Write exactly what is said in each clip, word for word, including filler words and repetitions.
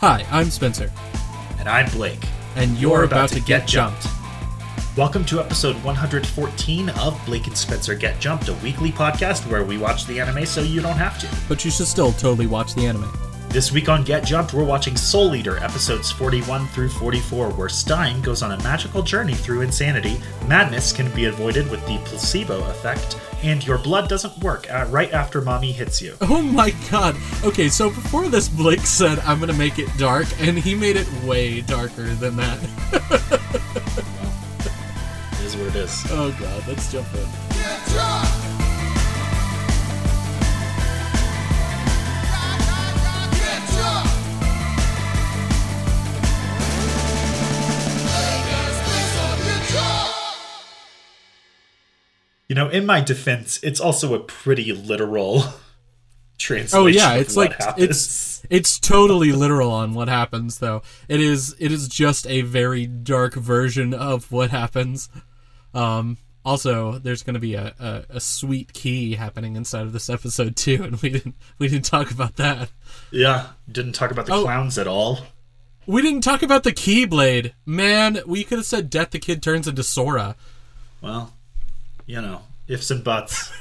Hi, I'm Spencer. And I'm Blake. And you're, you're about, about to, to get, get jumped. jumped. Welcome to episode one hundred fourteen of Blake and Spencer Get Jumped, a weekly podcast where we watch the anime so you don't have to. But you should still totally watch the anime. This week on Get Jumped, we're watching Soul Eater, episodes forty-one through forty-four, where Stein goes on a magical journey through insanity, madness can be avoided with the placebo effect, and your blood doesn't work uh, right after mommy hits you. Oh my god. Okay, so before this, Blake said, I'm gonna make it dark, and he made it way darker than that. It is what it is. Oh god, let's jump in. Get jumped! You know, in my defense, it's also a pretty literal translation. Oh yeah, it's like happens. it's it's totally literal on what happens, though. It is it is just a very dark version of what happens. Um, also, there's going to be a, a, a sweet key happening inside of this episode too, and we didn't we didn't talk about that. Yeah, didn't talk about the oh, clowns at all. We didn't talk about the Keyblade, man. We could have said Death the Kid turns into Sora. Well. You know, ifs and buts.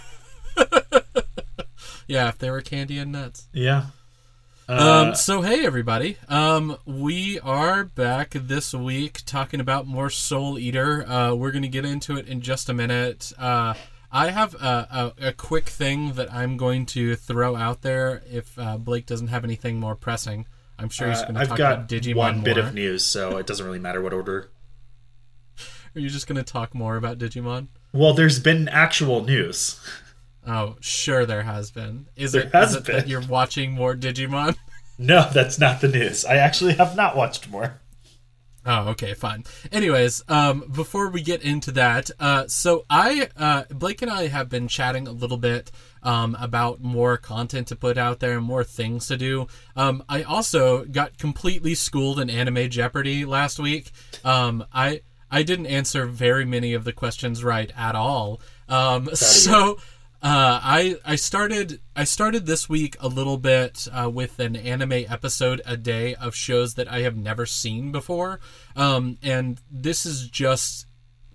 Yeah, if they were candy and nuts. Yeah. Uh, um. So, hey, everybody. Um, we are back this week talking about more Soul Eater. Uh, we're going to get into it in just a minute. Uh, I have a, a, a quick thing that I'm going to throw out there if uh, Blake doesn't have anything more pressing. I'm sure he's going to uh, talk about Digimon more. I've got one bit of news, so it doesn't really matter what order. Are you just going to talk more about Digimon? Well, there's been actual news. Oh, sure there has been. Is there it, has is it been. That you're watching more Digimon? No, that's not the news. I actually have not watched more. Oh, okay, fine. Anyways, um, before we get into that, uh, so I, uh, Blake and I have been chatting a little bit um, about more content to put out there and more things to do. Um, I also got completely schooled in Anime Jeopardy last week. Um, I... I didn't answer very many of the questions right at all. Um, so uh, I I started I started this week a little bit uh, with an anime episode a day of shows that I have never seen before, um, and this is just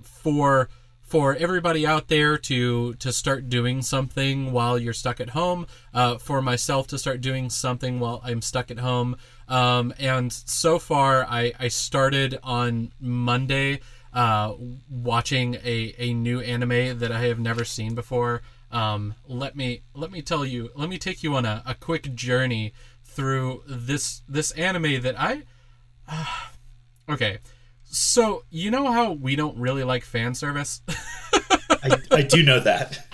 for for everybody out there to to start doing something while you're stuck at home. Uh, for myself to start doing something while I'm stuck at home. Um, and so far, I, I started on Monday uh, watching a, a new anime that I have never seen before. Um, let me let me tell you, let me take you on a, a quick journey through this this anime that I. Uh, okay, so you know how we don't really like fan service? I, I do know that.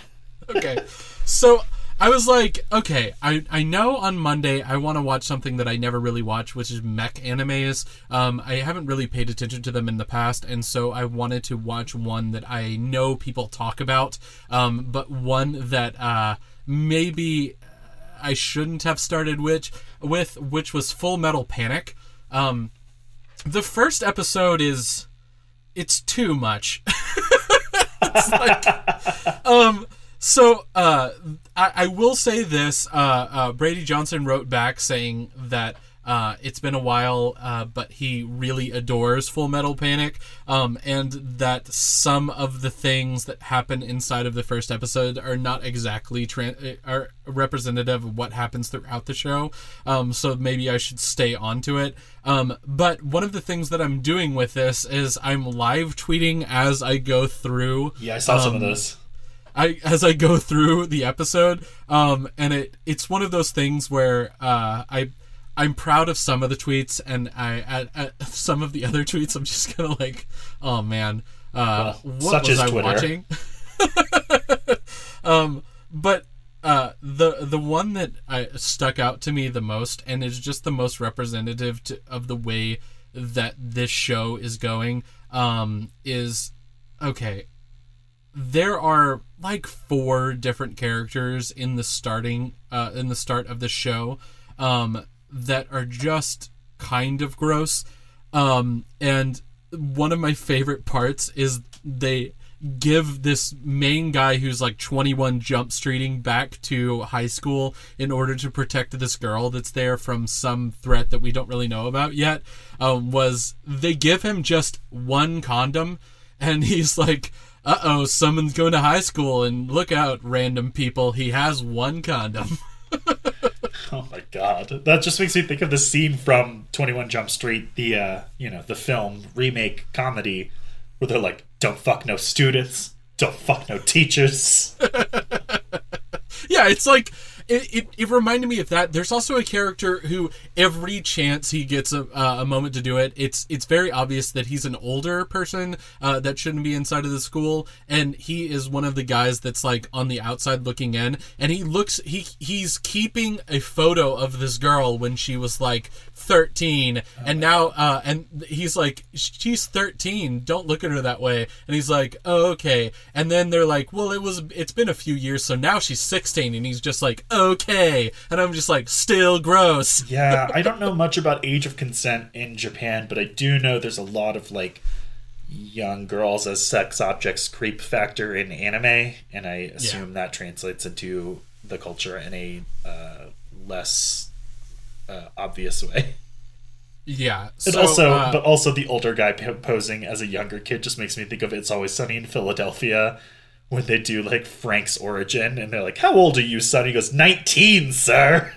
Okay, so. I was like, okay, I, I know on Monday I want to watch something that I never really watch, which is mech animes. Um, I haven't really paid attention to them in the past, and so I wanted to watch one that I know people talk about, um, but one that uh, maybe I shouldn't have started with, with, which was Full Metal Panic. Um, the first episode is... It's too much. It's like... Um... So, uh, I, I will say this, uh, uh, Brady Johnson wrote back saying that, uh, it's been a while, uh, but he really adores Full Metal Panic, um, and that some of the things that happen inside of the first episode are not exactly tran- are representative of what happens throughout the show, um, so maybe I should stay onto it. Um, but one of the things that I'm doing with this is I'm live tweeting as I go through. Yeah, I saw um, some of those. I, as I go through the episode, um, and it, it's one of those things where uh, I, I'm proud of some of the tweets, and I at, at some of the other tweets, I'm just kind of like, oh, man, uh, well, what was I Twitter. watching? um, but uh, the the one that I, stuck out to me the most, and is just the most representative to, of the way that this show is going, um, is, okay, there are like four different characters in the starting uh, in the start of the show um, that are just kind of gross. Um, and one of my favorite parts is they give this main guy who's like twenty-one Jump Streeting back to high school in order to protect this girl that's there from some threat that we don't really know about yet, um, was they give him just one condom and he's like, uh-oh, someone's going to high school and look out, random people, he has one condom. Oh my god, that just makes me think of the scene from twenty-one Jump Street, the uh, you know, the film remake comedy where they're like, don't fuck no students, don't fuck no teachers. Yeah, it's like it, it, it reminded me of that. There's also a character who every chance he gets a, uh, a moment to do it, it's it's very obvious that he's an older person uh, that shouldn't be inside of the school, and he is one of the guys that's like on the outside looking in, and he looks he he's keeping a photo of this girl when she was like thirteen, and now uh, and he's like, she's thirteen, don't look at her that way, and he's like, oh, okay, and then they're like, well, it was it's been a few years, so now she's sixteen, and he's just like, okay, and I'm just like, still gross. Yeah, I don't know much about age of consent in Japan, but I do know there's a lot of like young girls as sex objects creep factor in anime, and I assume yeah. that translates into the culture in a uh, less uh, obvious way. Yeah, so, and also, uh, but also the older guy posing as a younger kid just makes me think of It's Always Sunny in Philadelphia, when they do, like, Frank's origin, and they're like, how old are you, son? He goes, nineteen, sir!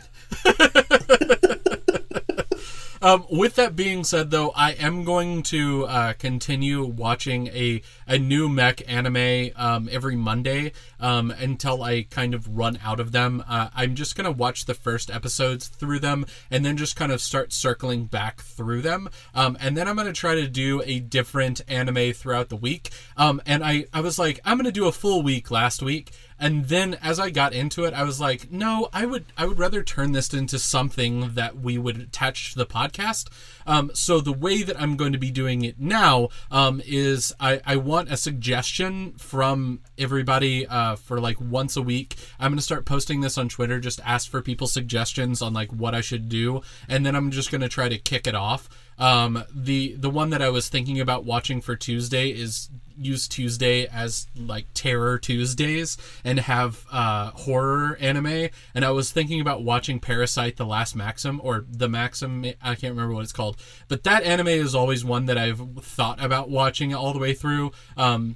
um, with that being said, though, I am going to uh, continue watching a, a new mech anime um, every Monday um, until I kind of run out of them. Uh, I'm just going to watch the first episodes through them, and then just kind of start circling back through them. Um, and then I'm going to try to do a different anime throughout the week. Um, and I, I was like, I'm going to do a full week last week. And then as I got into it, I was like, no, I would I would rather turn this into something that we would attach to the podcast. Um, so the way that I'm going to be doing it now um, is I, I want a suggestion from everybody uh, for like once a week. I'm going to start posting this on Twitter, just ask for people's suggestions on like what I should do. And then I'm just going to try to kick it off. Um, the, the one that I was thinking about watching for Tuesday is use Tuesday as like Terror Tuesdays and have uh, horror anime. And I was thinking about watching Parasite: The Last Maxim, or The Maxim, I can't remember what it's called. But that anime is always one that I've thought about watching all the way through. Um,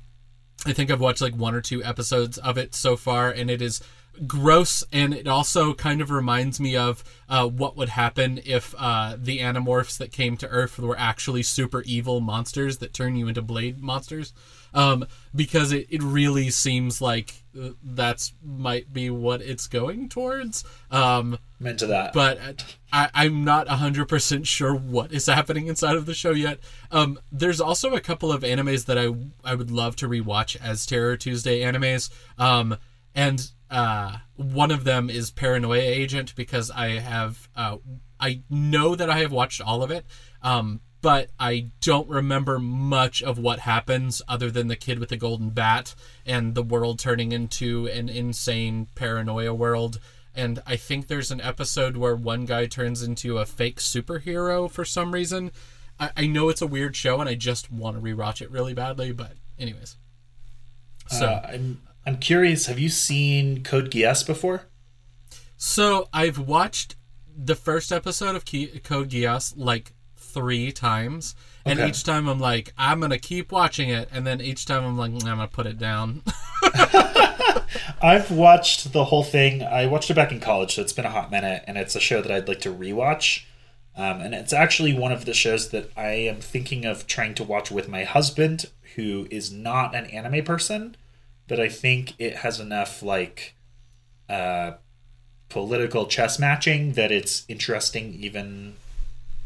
I think I've watched like one or two episodes of it so far, and it is gross, and it also kind of reminds me of uh, what would happen if uh, the Animorphs that came to Earth were actually super evil monsters that turn you into blade monsters, um, because it, it really seems like that's might be what it's going towards. Um, I'm into that. But I, I'm not one hundred percent sure what is happening inside of the show yet. Um, there's also a couple of animes that I, I would love to rewatch as Terror Tuesday animes, um, and Uh, one of them is Paranoia Agent, because I have, uh, I know that I have watched all of it, um, but I don't remember much of what happens other than the kid with the golden bat and the world turning into an insane paranoia world. And I think there's an episode where one guy turns into a fake superhero for some reason. I, I know it's a weird show, and I just want to rewatch it really badly, but anyways. So uh, I'm... I'm curious, have you seen Code Geass before? So, I've watched the first episode of Ke- Code Geass like three times. Okay. And each time I'm like, I'm going to keep watching it. And then each time I'm like, I'm going to put it down. I've watched the whole thing. I watched it back in college, so it's been a hot minute. And it's a show that I'd like to rewatch. Um, and it's actually one of the shows that I am thinking of trying to watch with my husband, who is not an anime person. But I think it has enough, like, uh, political chess matching that it's interesting even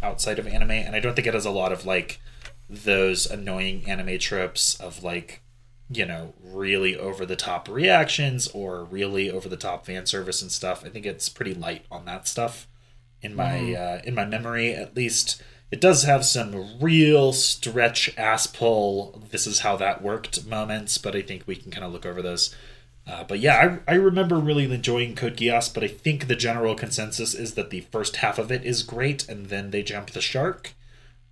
outside of anime. And I don't think it has a lot of, like, those annoying anime tropes of, like, you know, really over-the-top reactions or really over-the-top fan service and stuff. I think it's pretty light on that stuff in my mm. uh, in my memory, at least. It does have some real stretch ass pull, this is how that worked moments, but I think we can kind of look over those. Uh, but yeah, I, I remember really enjoying Code Geass, but I think the general consensus is that the first half of it is great, and then they jump the shark.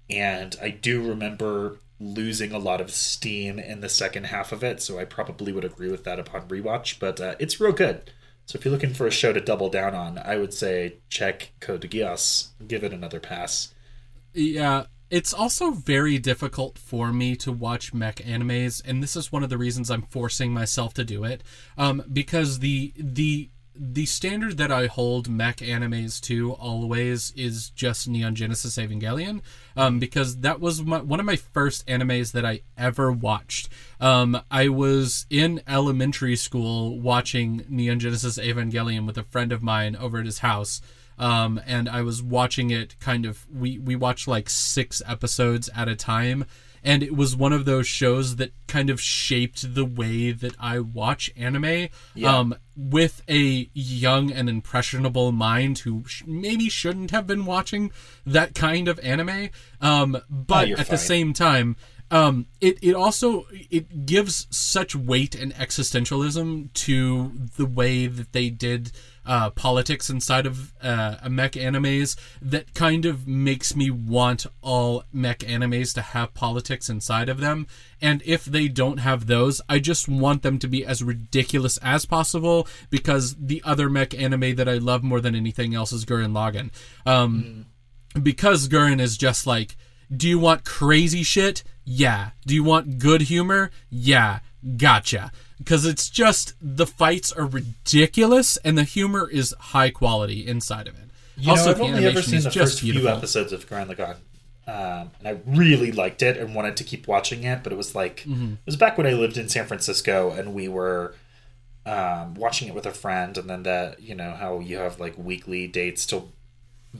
And I do remember losing a lot of steam in the second half of it, so I probably would agree with that upon rewatch, but uh, it's real good. So if you're looking for a show to double down on, I would say check Code Geass, give it another pass. Yeah, it's also very difficult for me to watch mech animes, and this is one of the reasons I'm forcing myself to do it, um, because the the the standard that I hold mech animes to always is just Neon Genesis Evangelion, um, because that was my, one of my first animes that I ever watched. Um, I was in elementary school watching Neon Genesis Evangelion with a friend of mine over at his house. Um, and I was watching it kind of, we, we watched like six episodes at a time. And it was one of those shows that kind of shaped the way that I watch anime, yeah. um, with a young and impressionable mind who sh- maybe shouldn't have been watching that kind of anime. Um, but oh, at fine. the same time, um, it, it also, it gives such weight and existentialism to the way that they did Uh, politics inside of uh, mech animes that kind of makes me want all mech animes to have politics inside of them. And if they don't have those, I just want them to be as ridiculous as possible, because the other mech anime that I love more than anything else is Gurren Lagann. Um, mm. Because Gurren is just like, do you want crazy shit? Yeah. Do you want good humor? Yeah. Gotcha. Because it's just, the fights are ridiculous and the humor is high quality inside of it. You also, know, I've only ever seen the first beautiful. few episodes of Gurren Lagann, um, and I really liked it and wanted to keep watching it, but it was like, mm-hmm. it was back when I lived in San Francisco and we were um, watching it with a friend, and then that, you know, how you have like weekly dates to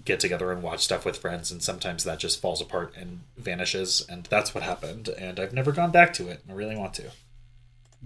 get together and watch stuff with friends, and sometimes that just falls apart and vanishes, and that's what happened, and I've never gone back to it, and I really want to.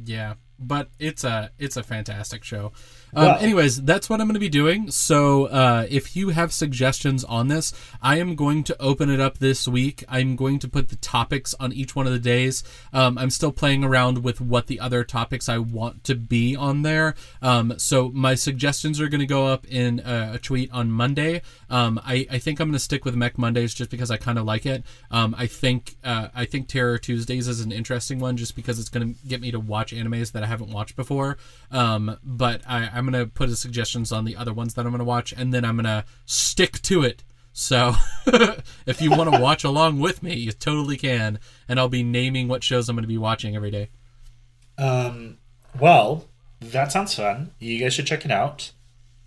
Yeah, but it's a it's a fantastic show. Um, wow. Anyways, that's what I'm going to be doing. So uh, if you have suggestions on this, I am going to open it up this week. I'm going to put the topics on each one of the days. Um, I'm still playing around with what the other topics I want to be on there. Um, so my suggestions are going to go up in a, a tweet on Monday. Um, I, I think I'm going to stick with Mech Mondays just because I kind of like it. Um, I think uh, I think Terror Tuesdays is an interesting one just because it's going to get me to watch animes that I haven't watched before. Um, but I, I I'm going to put his suggestions on the other ones that I'm going to watch, and then I'm going to stick to it. So if you want to watch along with me, you totally can. And I'll be naming what shows I'm going to be watching every day. Um, well, that sounds fun. You guys should check it out.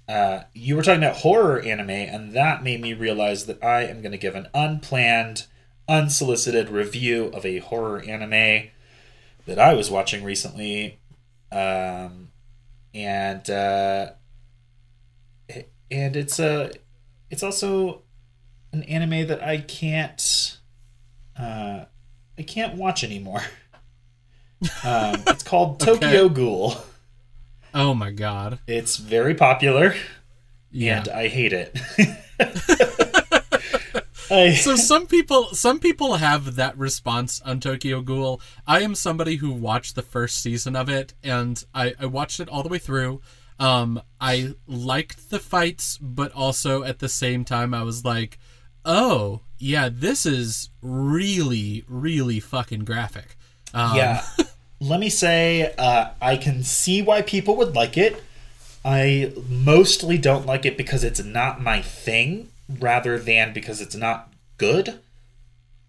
Uh, you were talking about horror anime, and that made me realize that I am going to give an unplanned, unsolicited review of a horror anime that I was watching recently. Um, And uh, and it's a it's also an anime that I can't uh, I can't watch anymore. Um, it's called Tokyo okay. Ghoul. Oh my god! It's very popular, yeah. and I hate it. I... So some people some people have that response on Tokyo Ghoul. I am somebody who watched the first season of it, and I, I watched it all the way through. Um, I liked the fights, but also at the same time I was like, oh, yeah, this is really, really fucking graphic. Um, yeah. Let me say uh, I can see why people would like it. I mostly don't like it because it's not my thing, rather than because it's not good.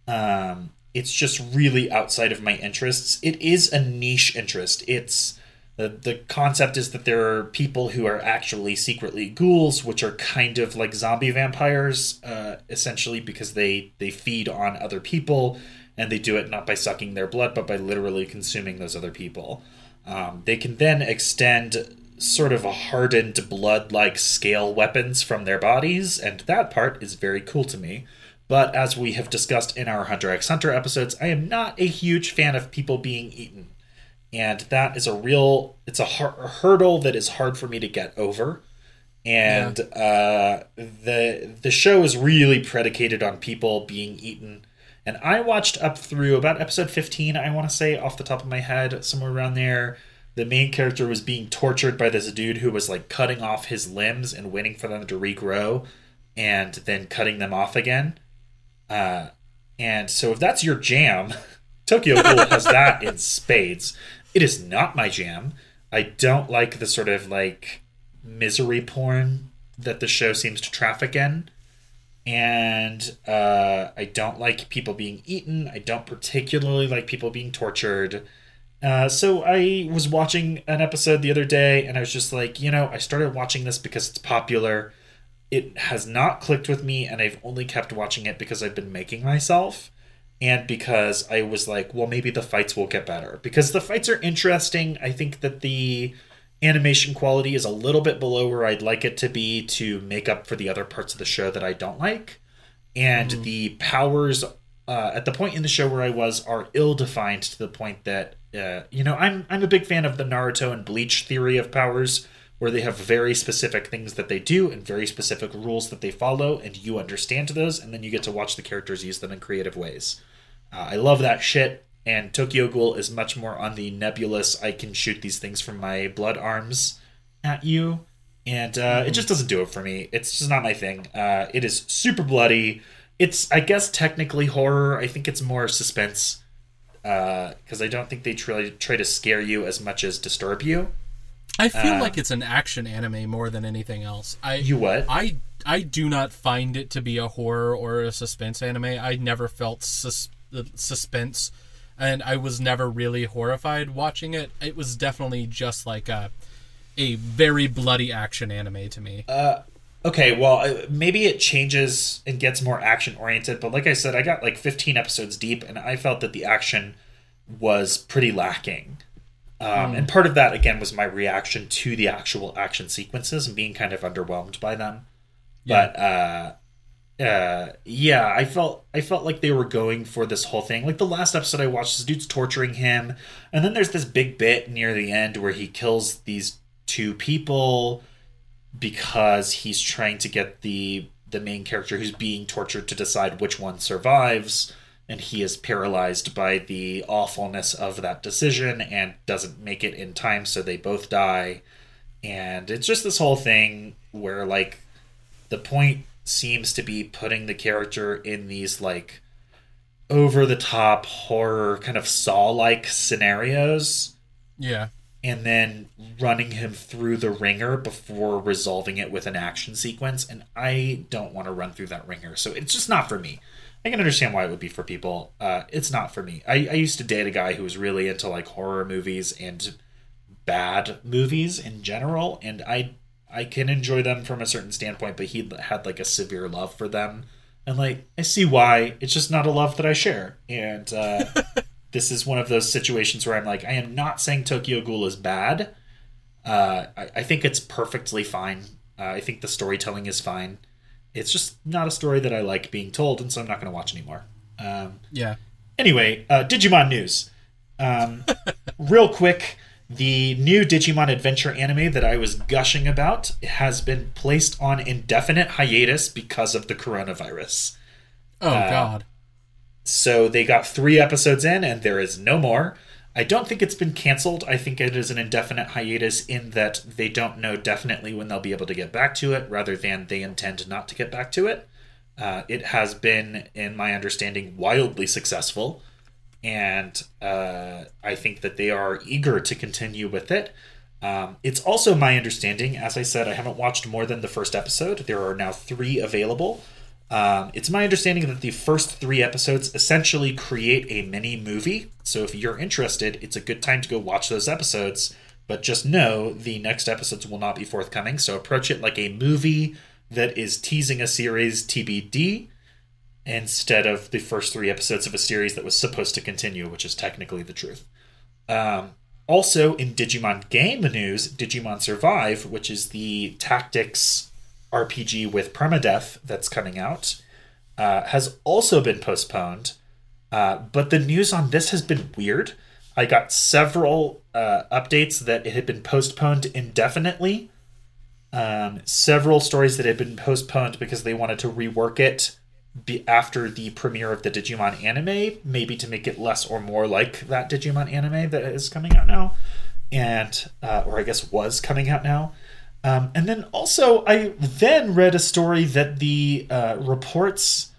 Um, it's just really outside of my interests. It is a niche interest. It's the, the concept is that there are people who are actually secretly ghouls, which are kind of like zombie vampires, uh, essentially, because they, they feed on other people, and they do it not by sucking their blood, but by literally consuming those other people. Um, they can then extend sort of a hardened blood-like scale weapons from their bodies, and that part is very cool to me. But as we have discussed in our Hunter x Hunter episodes, I am not a huge fan of people being eaten, and that is a real it's a, har- a hurdle that is hard for me to get over. And yeah. uh, the the show is really predicated on people being eaten, and I watched up through about episode fifteen, I want to say, off the top of my head, somewhere around there. The main character was being tortured by this dude who was like cutting off his limbs and waiting for them to regrow and then cutting them off again. Uh, and so if that's your jam, Tokyo Ghoul has that in spades. It is not my jam. I don't like the sort of like misery porn that the show seems to traffic in. And uh, I don't like people being eaten. I don't particularly like people being tortured. Uh, so I was watching an episode the other day and I was just like, you know, I started watching this because it's popular. It has not clicked with me, and I've only kept watching it because I've been making myself. And because I was like, well, maybe the fights will get better. Because the fights are interesting. I think that the animation quality is a little bit below where I'd like it to be to make up for the other parts of the show that I don't like. And mm. the powers uh, at the point in the show where I was are ill-defined to the point that, uh, you know, I'm I'm a big fan of the Naruto and Bleach theory of powers, where they have very specific things that they do and very specific rules that they follow, and you understand those, and then you get to watch the characters use them in creative ways. Uh, I love that shit, and Tokyo Ghoul is much more on the nebulous, I can shoot these things from my blood arms at you, and uh, it just doesn't do it for me. It's just not my thing. Uh, it is super bloody. It's, I guess, technically horror. I think it's more suspense, because uh, I don't think they try, try to scare you as much as disturb you. I feel um, like it's an action anime more than anything else. I, you what? I, I do not find it to be a horror or a suspense anime. I never felt sus- suspense, and I was never really horrified watching it. It was definitely just like a, a very bloody action anime to me. Uh, okay, well, maybe it changes and gets more action-oriented, but like I said, I got like fifteen episodes deep, and I felt that the action was pretty lacking. Um, mm. And part of that, again, was my reaction to the actual action sequences and being kind of underwhelmed by them. Yeah. But, uh, uh, yeah, I felt I felt like they were going for this whole thing. Like, the last episode I watched, this dude's torturing him. And then there's this big bit near the end where he kills these two people because he's trying to get the the main character who's being tortured to decide which one survives. And he is paralyzed by the awfulness of that decision and doesn't make it in time, so they both die. And it's just this whole thing where, like, the point seems to be putting the character in these, like, over-the-top horror kind of Saw-like scenarios. Yeah. And then running him through the ringer before resolving it with an action sequence. And I don't want to run through that ringer, so it's just not for me. I can understand why it would be for people. Uh, it's not for me. I, I used to date a guy who was really into like horror movies and bad movies in general, and I I can enjoy them from a certain standpoint, but he had like a severe love for them, and like I see why. It's just not a love that I share, and uh, this is one of those situations where I'm like, I am not saying Tokyo Ghoul is bad. Uh, I, I think it's perfectly fine. Uh, I think the storytelling is fine. It's just not a story that I like being told, and so I'm not going to watch anymore. Um, yeah. Anyway, uh, Digimon news. Um, real quick, the new Digimon Adventure anime that I was gushing about has been placed on indefinite hiatus because of the coronavirus. Oh, uh, God. So they got three episodes in, and there is no more. I don't think it's been canceled. I think it is an indefinite hiatus in that they don't know definitely when they'll be able to get back to it, rather than they intend not to get back to it. Uh, it has been, in my understanding, wildly successful. And uh, I think that they are eager to continue with it. Um, it's also my understanding, as I said, I haven't watched more than the first episode. There are now three available. Um, it's my understanding that the first three episodes essentially create a mini movie. So if you're interested, it's a good time to go watch those episodes. But just know the next episodes will not be forthcoming. So approach it like a movie that is teasing a series T B D instead of the first three episodes of a series that was supposed to continue, which is technically the truth. Um, also in Digimon game news, Digimon Survive, which is the tactics R P G with permadeath that's coming out, uh, has also been postponed. Uh, but the news on this has been weird. I got several uh, updates that it had been postponed indefinitely. Um, several stories that had been postponed because they wanted to rework it be- after the premiere of the Digimon anime, maybe to make it less or more like that Digimon anime that is coming out now. And, uh, or I guess was coming out now. Um, and then also, I then read a story that the uh, reports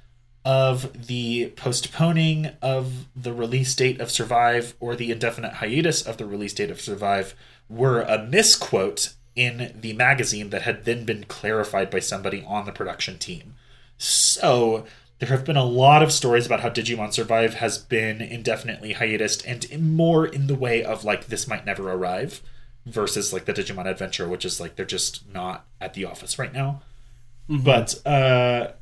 of the postponing of the release date of Survive, or the indefinite hiatus of the release date of Survive, were a misquote in the magazine that had then been clarified by somebody on the production team. So there have been a lot of stories about how Digimon Survive has been indefinitely hiatused, and more in the way of, like, this might never arrive, versus, like, the Digimon Adventure, which is, like, they're just not at the office right now. Mm-hmm. But, uh...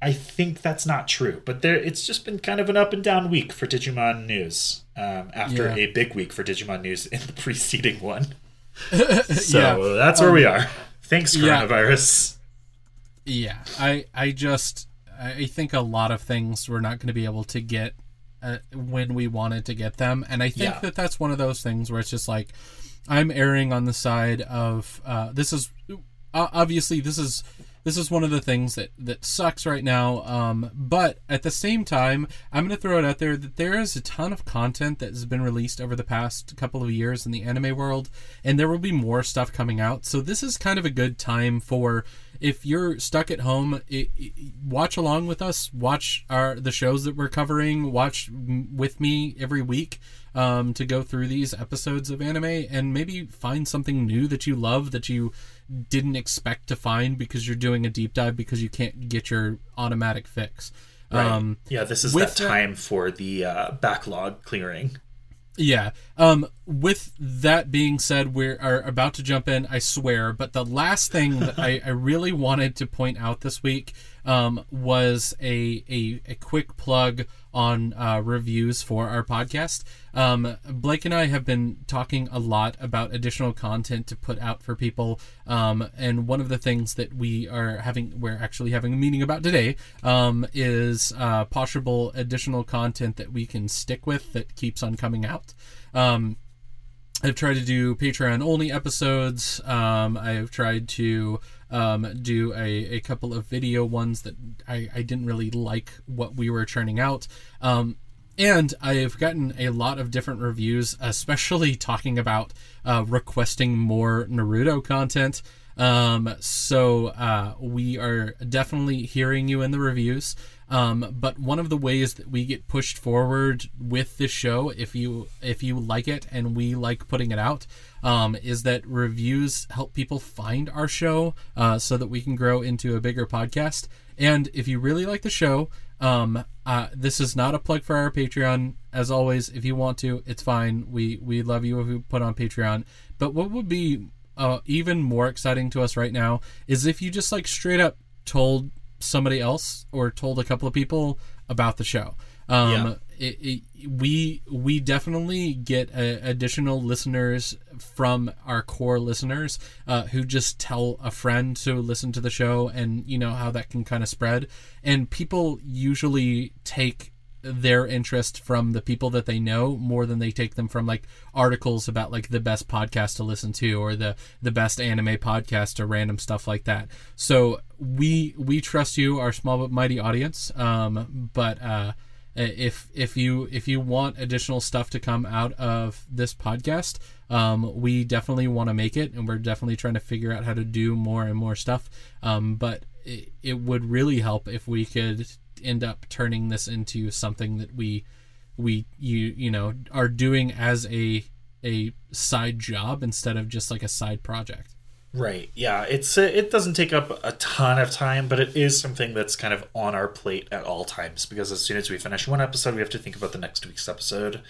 I think that's not true, but there it's just been kind of an up and down week for Digimon news um, after yeah. a big week for Digimon news in the preceding one. So yeah. that's where um, we are. Thanks, coronavirus. Yeah, yeah. I, I just, I think a lot of things we're not going to be able to get uh, when we wanted to get them. And I think yeah. that that's one of those things where it's just like, I'm erring on the side of, uh, this is, uh, obviously this is, This is one of the things that, that sucks right now. Um, but at the same time, I'm going to throw it out there that there is a ton of content that has been released over the past couple of years in the anime world, and there will be more stuff coming out. So this is kind of a good time for, if you're stuck at home, it, it, watch along with us, watch our the shows that we're covering, watch m- with me every week um, to go through these episodes of anime, and maybe find something new that you love that you didn't expect to find because you're doing a deep dive because you can't get your automatic fix. Right. Um, yeah, this is that time that, for the uh, backlog clearing. Yeah. Um, with that being said, we are about to jump in, I swear. But the last thing that I, I really wanted to point out this week um, was a, a a quick plug on uh, reviews for our podcast. Um, Blake and I have been talking a lot about additional content to put out for people. Um, and one of the things that we are having, we're actually having a meeting about today, um, is uh, possible additional content that we can stick with that keeps on coming out. Um, I've tried to do Patreon only episodes. Um, I've tried to um, do a, a couple of video ones that I, I didn't really like what we were churning out. Um, and I've gotten a lot of different reviews, especially talking about uh, requesting more Naruto content. Um, so uh, we are definitely hearing you in the reviews. Um, but one of the ways that we get pushed forward with this show, if you if you like it and we like putting it out, um, is that reviews help people find our show uh, so that we can grow into a bigger podcast. And if you really like the show, um, uh, this is not a plug for our Patreon. As always, if you want to, it's fine. We we love you if you put on Patreon. But what would be uh, even more exciting to us right now is if you just like straight up told somebody else or told a couple of people about the show. Um, yeah. it, it, we we definitely get a, additional listeners from our core listeners uh, who just tell a friend to listen to the show, and you know how that can kind of spread. And people usually take their interest from the people that they know more than they take them from like articles about like the best podcast to listen to or the, the best anime podcast or random stuff like that. So we, we trust you, our small but mighty audience. Um, but, uh, if, if you, if you want additional stuff to come out of this podcast, um, we definitely want to make it, and we're definitely trying to figure out how to do more and more stuff. Um, but it, it would really help if we could end up turning this into something that we we you you know are doing as a a side job instead of just like a side project. Right. Yeah, it's a, it doesn't take up a ton of time, but it is something that's kind of on our plate at all times, because as soon as we finish one episode, we have to think about the next week's episode.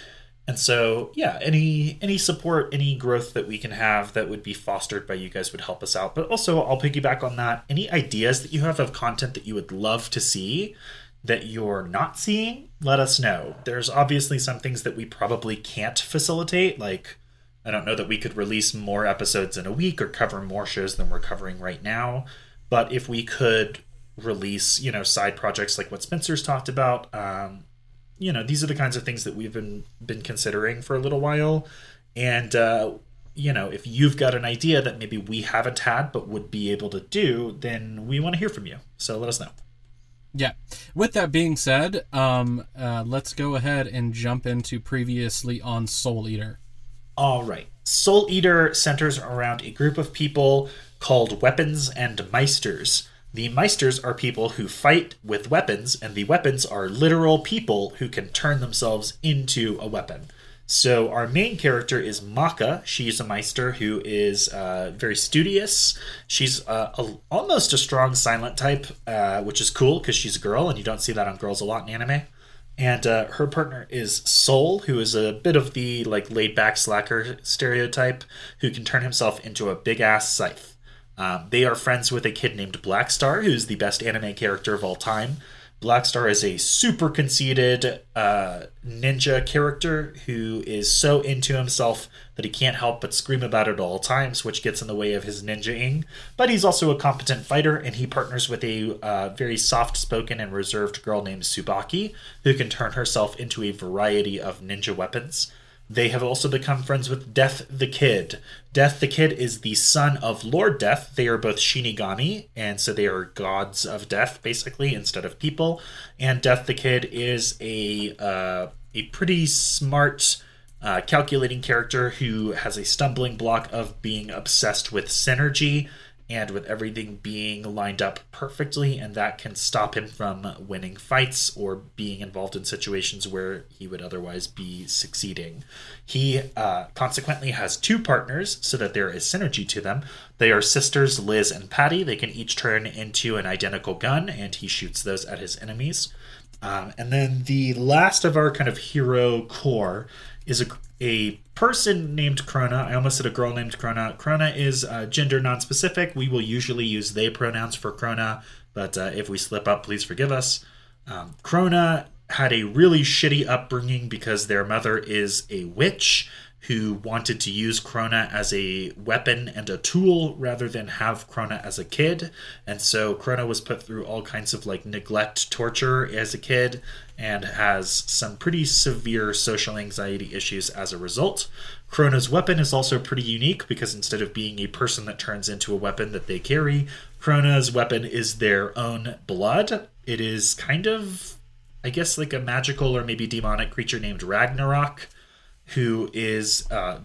And so yeah, any any support, any growth that we can have that would be fostered by you guys would help us out. But also, I'll piggyback on that. Any ideas that you have of content that you would love to see that you're not seeing, let us know. There's obviously some things that we probably can't facilitate. Like, I don't know that we could release more episodes in a week or cover more shows than we're covering right now. But if we could release, you know, side projects like what Spencer's talked about, um, you know, these are the kinds of things that we've been been considering for a little while. And, uh, you know, if you've got an idea that maybe we haven't had but would be able to do, then we want to hear from you. So let us know. Yeah. With that being said, um, uh, let's go ahead and jump into previously on Soul Eater. All right. Soul Eater centers around a group of people called Weapons and Meisters, The Meisters are people who fight with weapons, and the weapons are literal people who can turn themselves into a weapon. So our main character is Maka. She's a Meister who is uh, very studious. She's uh, a, almost a strong silent type, uh, which is cool because she's a girl, and you don't see that on girls a lot in anime. And uh, her partner is Soul, who is a bit of the like laid-back slacker stereotype who can turn himself into a big-ass scythe. Um, they are friends with a kid named Blackstar, who's the best anime character of all time. Blackstar is a super conceited uh, ninja character who is so into himself that he can't help but scream about it at all times, which gets in the way of his ninja-ing. But he's also a competent fighter, and he partners with a uh, very soft-spoken and reserved girl named Tsubaki, who can turn herself into a variety of ninja weapons. They have also become friends with Death the Kid. Death the Kid is the son of Lord Death. They are both Shinigami, and so they are gods of death, basically, instead of people. And Death the Kid is a uh, a pretty smart, uh, calculating character who has a stumbling block of being obsessed with synergy and with everything being lined up perfectly, and that can stop him from winning fights or being involved in situations where he would otherwise be succeeding. He uh, consequently has two partners so that there is synergy to them. They are sisters Liz and Patty. They can each turn into an identical gun, and he shoots those at his enemies. Um, and then the last of our kind of hero core is a a person named Krona. I almost said a girl named Krona. Krona is uh, gender non-specific. We will usually use they pronouns for Krona, but uh, if we slip up, please forgive us. Um, Krona had a really shitty upbringing because their mother is a witch who wanted to use Krona as a weapon and a tool rather than have Krona as a kid. And so Krona was put through all kinds of like neglect, torture as a kid, and has some pretty severe social anxiety issues as a result. Krona's weapon is also pretty unique because instead of being a person that turns into a weapon that they carry, Krona's weapon is their own blood. It is kind of, I guess, like a magical or maybe demonic creature named Ragnarok, who is uh,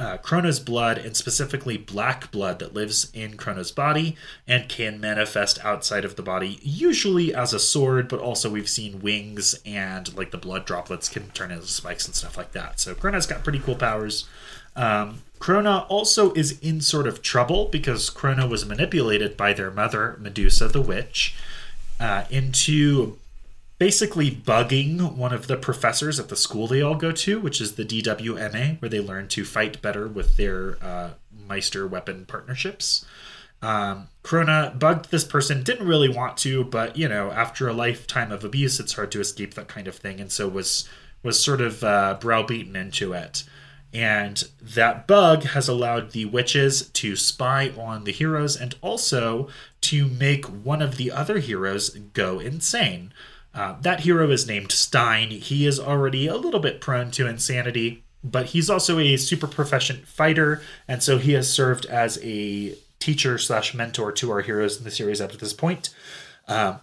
uh, Krona's blood, and specifically black blood that lives in Krona's body and can manifest outside of the body, usually as a sword, but also we've seen wings and like the blood droplets can turn into spikes and stuff like that. So Krona's got pretty cool powers. Um, Krona also is in sort of trouble because Krona was manipulated by their mother, Medusa the witch, uh, into basically bugging one of the professors at the school they all go to, which is the D W M A, where they learn to fight better with their uh, Meister weapon partnerships. Um, Krona bugged this person, didn't really want to, but, you know, after a lifetime of abuse, it's hard to escape that kind of thing, and so was, was sort of uh, browbeaten into it. And that bug has allowed the witches to spy on the heroes and also to make one of the other heroes go insane. Uh, that hero is named Stein. He is already a little bit prone to insanity, but he's also a super proficient fighter, and so he has served as a teacher slash mentor to our heroes in the series up to this point. Uh,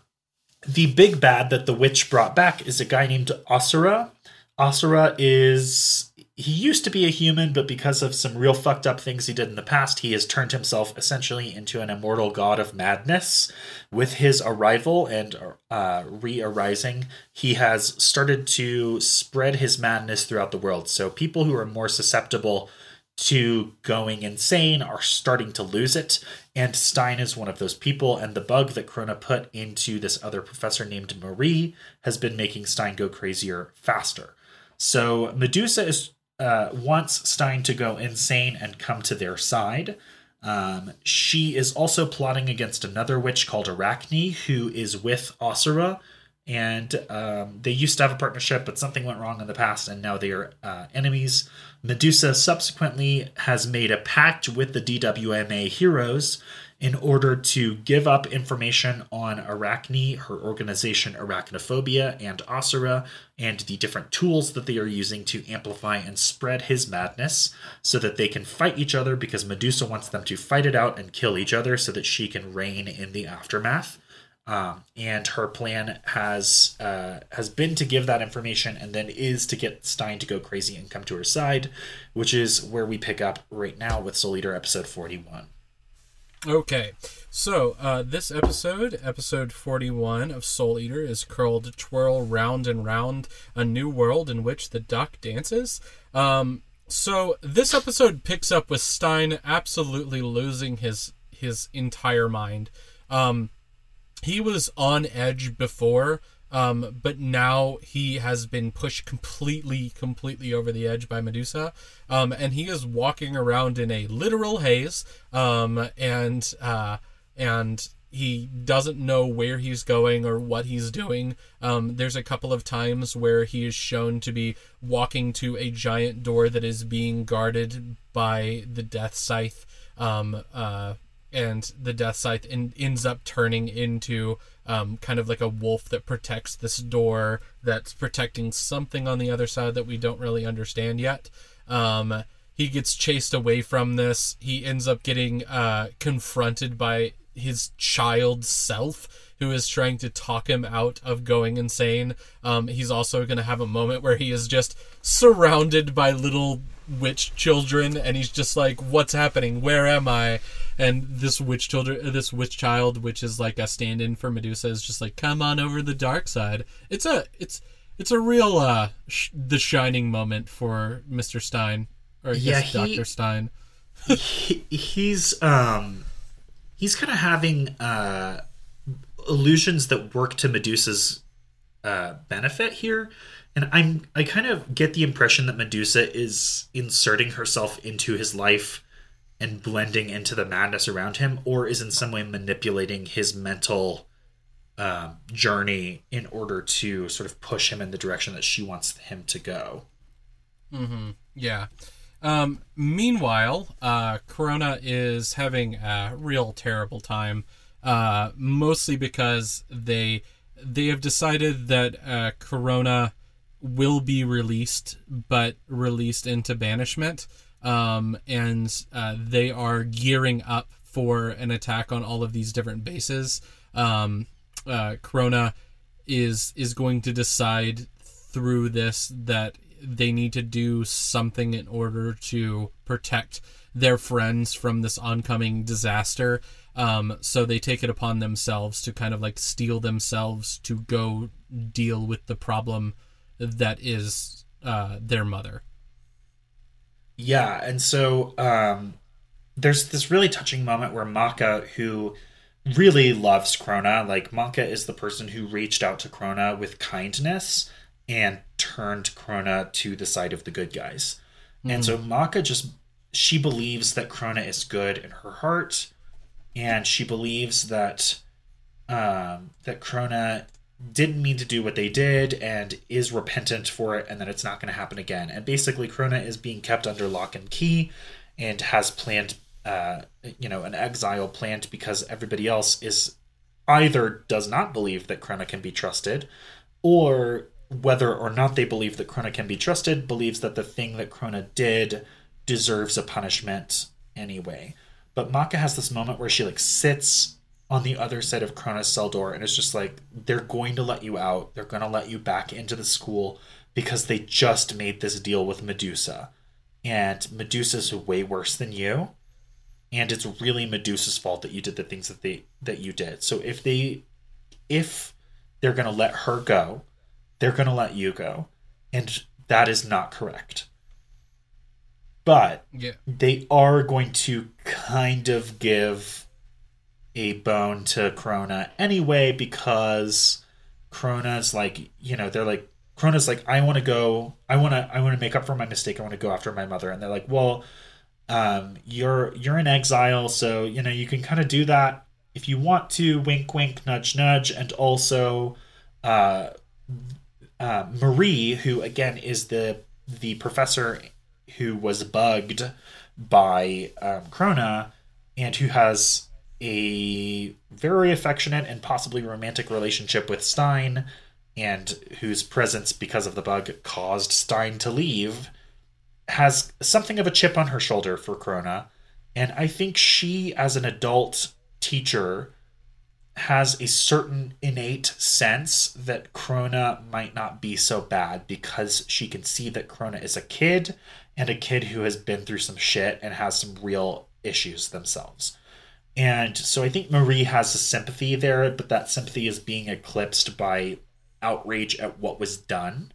the big bad that the witch brought back is a guy named Asura. Asura is... he used to be a human, but because of some real fucked up things he did in the past, he has turned himself essentially into an immortal god of madness. With his arrival and uh, re-arising, he has started to spread his madness throughout the world. So people who are more susceptible to going insane are starting to lose it. And Stein is one of those people. And the bug that Krona put into this other professor named Marie has been making Stein go crazier faster. So Medusa is... Uh, wants Stein to go insane and come to their side. Um, she is also plotting against another witch called Arachne, who is with Asura, and um, they used to have a partnership, but something went wrong in the past, and now they are uh, enemies. Medusa subsequently has made a pact with the D W M A heroes in order to give up information on Arachne, her organization Arachnophobia, and Asura, and the different tools that they are using to amplify and spread his madness so that they can fight each other, because Medusa wants them to fight it out and kill each other so that she can reign in the aftermath. Um, and her plan has uh, has been to give that information and then is to get Stein to go crazy and come to her side, which is where we pick up right now with Soul Eater episode forty-one. Okay, so uh, this episode, episode forty-one of Soul Eater, is curled twirl round and round a new world in which the duck dances. Um, so this episode picks up with Stein absolutely losing his his entire mind. Um, he was on edge before, um, but now he has been pushed completely, completely over the edge by Medusa. Um, and he is walking around in a literal haze, um, and uh, and he doesn't know where he's going or what he's doing. Um, there's a couple of times where he is shown to be walking to a giant door that is being guarded by the Death Scythe, um, uh, and the Death Scythe in- ends up turning into um, kind of like a wolf that protects this door that's protecting something on the other side that we don't really understand yet. Um, he gets chased away from this. He ends up getting, uh, confronted by his child self, who is trying to talk him out of going insane. Um, he's also going to have a moment where he is just surrounded by little witch children, and he's just like, what's happening? Where am I? And this witch children, this witch child, which is like a stand-in for Medusa, is just like, come on over the dark side. It's a, it's, It's a real uh, sh- the shining moment for Mister Stein, or I guess yeah, he, Doctor Stein. he, he's um, he's kind of having uh, illusions that work to Medusa's uh, benefit here, and I'm I kind of get the impression that Medusa is inserting herself into his life and blending into the madness around him, or is in some way manipulating his mental Um, journey in order to sort of push him in the direction that she wants him to go. Mm-hmm. Yeah. Um, meanwhile, uh, Krona is having a real terrible time, uh, mostly because they they have decided that uh, Krona will be released, but released into banishment, um, and uh, they are gearing up for an attack on all of these different bases. Um, Uh, Krona is is going to decide through this that they need to do something in order to protect their friends from this oncoming disaster. Um, so they take it upon themselves to kind of like steel themselves to go deal with the problem that is uh, their mother. Yeah, and so um, there's this really touching moment where Maka, who really loves Krona. Like, Maka is the person who reached out to Krona with kindness and turned Krona to the side of the good guys. Mm-hmm. And so Maka just, she believes that Krona is good in her heart, and she believes that um, that Krona didn't mean to do what they did and is repentant for it, and that it's not going to happen again. And basically, Krona is being kept under lock and key and has planned Uh, you know, an exile planned because everybody else is either does not believe that Krona can be trusted, or whether or not they believe that Krona can be trusted, believes that the thing that Krona did deserves a punishment anyway. But Maka has this moment where she like sits on the other side of Krona's cell door and is just like, they're going to let you out. They're going to let you back into the school because they just made this deal with Medusa, and Medusa's way worse than you. And it's really Medusa's fault that you did the things that they that you did. So if they, if they're going to let her go, they're going to let you go. And that is not correct. But yeah, they are going to kind of give a bone to Krona anyway, because Krona's like, you know, they're like, Krona's like, I want to go. I want to I want to make up for my mistake. I want to go after my mother. And they're like, well, Um, you're you're in exile, so you know you can kind of do that if you want to. Wink, wink, nudge, nudge, and also uh, uh, Marie, who again is the the professor who was bugged by um, Krona, and who has a very affectionate and possibly romantic relationship with Stein, and whose presence because of the bug caused Stein to leave, has something of a chip on her shoulder for Krona. And I think she, as an adult teacher, has a certain innate sense that Krona might not be so bad, because she can see that Krona is a kid, and a kid who has been through some shit and has some real issues themselves. And so I think Marie has a sympathy there, but that sympathy is being eclipsed by outrage at what was done.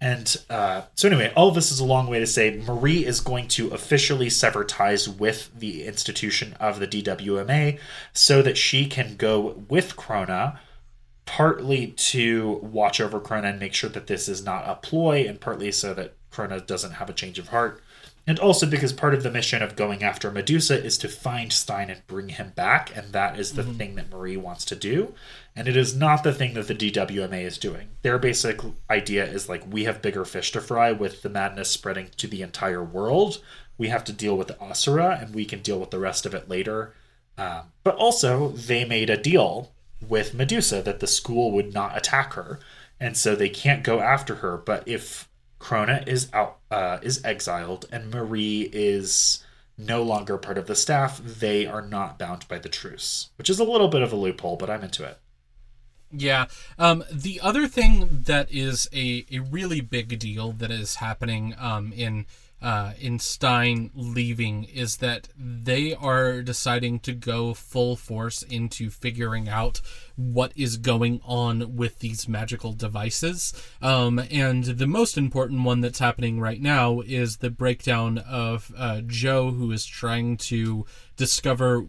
And uh, so anyway, all of this is a long way to say Marie is going to officially sever ties with the institution of the D W M A so that she can go with Krona, partly to watch over Krona and make sure that this is not a ploy, and partly so that Krona doesn't have a change of heart. And also because part of the mission of going after Medusa is to find Stein and bring him back, and that is the mm-hmm. thing that Marie wants to do. And it is not the thing that the D W M A is doing. Their basic idea is, like, we have bigger fish to fry with the madness spreading to the entire world. We have to deal with the Asura, and we can deal with the rest of it later. Um, but also, they made a deal with Medusa that the school would not attack her, and so they can't go after her. But if Krona is out, uh, is exiled, and Marie is no longer part of the staff, they are not bound by the truce, which is a little bit of a loophole, but I'm into it. Yeah. Um, the other thing that is a, a really big deal that is happening um, in uh, in Stein leaving is that they are deciding to go full force into figuring out what is going on with these magical devices. Um, and the most important one that's happening right now is the breakdown of uh, Joe, who is trying to discover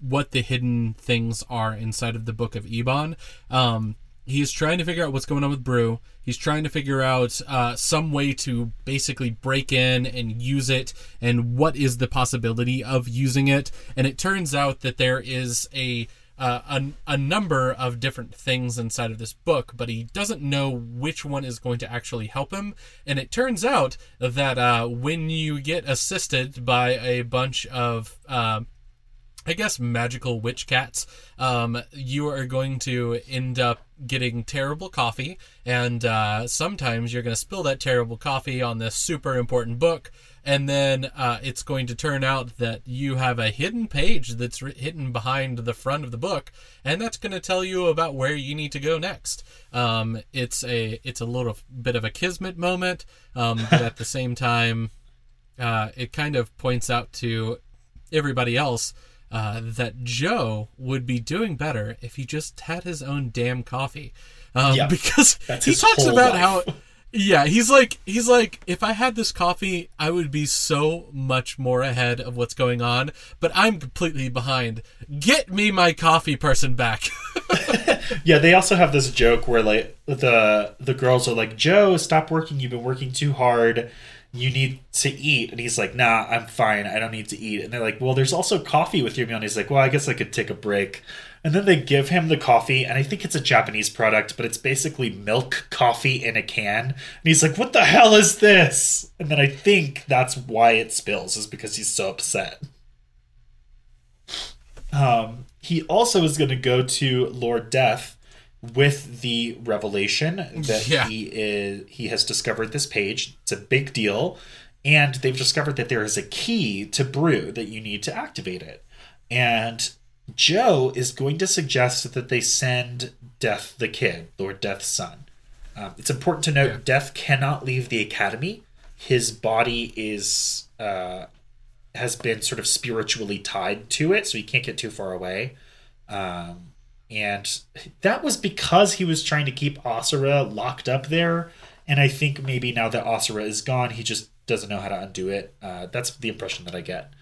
what the hidden things are inside of the Book of Ebon. Um, he's trying to figure out what's going on with Brew. He's trying to figure out uh, some way to basically break in and use it, and what is the possibility of using it. And it turns out that there is a Uh, a, a number of different things inside of this book, but he doesn't know which one is going to actually help him. And it turns out that uh, when you get assisted by a bunch of, uh, I guess, magical witch cats, um, you are going to end up getting terrible coffee. And uh, sometimes you're going to spill that terrible coffee on this super important book. And then uh, it's going to turn out that you have a hidden page that's re- hidden behind the front of the book, and that's going to tell you about where you need to go next. Um, it's a it's a little bit of a kismet moment, um, but at the same time, uh, it kind of points out to everybody else uh, that Joe would be doing better if he just had his own damn coffee, um, yeah, because he talks about life. how. Yeah, he's like, he's like, if I had this coffee, I would be so much more ahead of what's going on, but I'm completely behind. Get me my coffee person back. Yeah, they also have this joke where, like, the the girls are like, Joe, stop working. You've been working too hard. You need to eat. And he's like, nah, I'm fine. I don't need to eat. And they're like, well, there's also coffee with your meal. And he's like, well, I guess I could take a break. And then they give him the coffee, and I think it's a Japanese product, but it's basically milk coffee in a can. And he's like, what the hell is this? And then I think that's why it spills, is because he's so upset. Um, he also is going to go to Lord Death with the revelation that yeah. he is he has discovered this page. It's a big deal. And they've discovered that there is a key to Brew that you need to activate it. And Joe is going to suggest that they send Death the Kid, Lord Death's son. Um, it's important to note yeah. Death cannot leave the academy. His body is uh, has been sort of spiritually tied to it, so he can't get too far away. Um, and that was because he was trying to keep Asura locked up there. And I think maybe now that Asura is gone, he just doesn't know how to undo it. Uh, that's the impression that I get.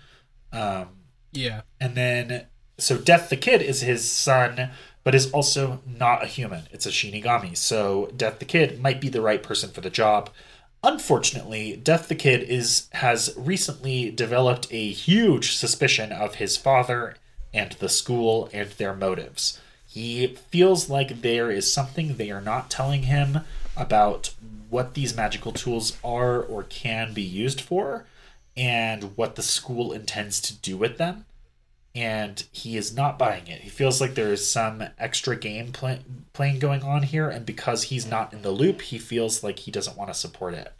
Um, yeah. And then... So Death the Kid is his son, but is also not a human. It's a Shinigami. So Death the Kid might be the right person for the job. Unfortunately, Death the Kid is has recently developed a huge suspicion of his father and the school and their motives. He feels like there is something they are not telling him about what these magical tools are or can be used for, and what the school intends to do with them. And he is not buying it. He feels like there is some extra game play- playing going on here. And because he's not in the loop, he feels like he doesn't want to support it.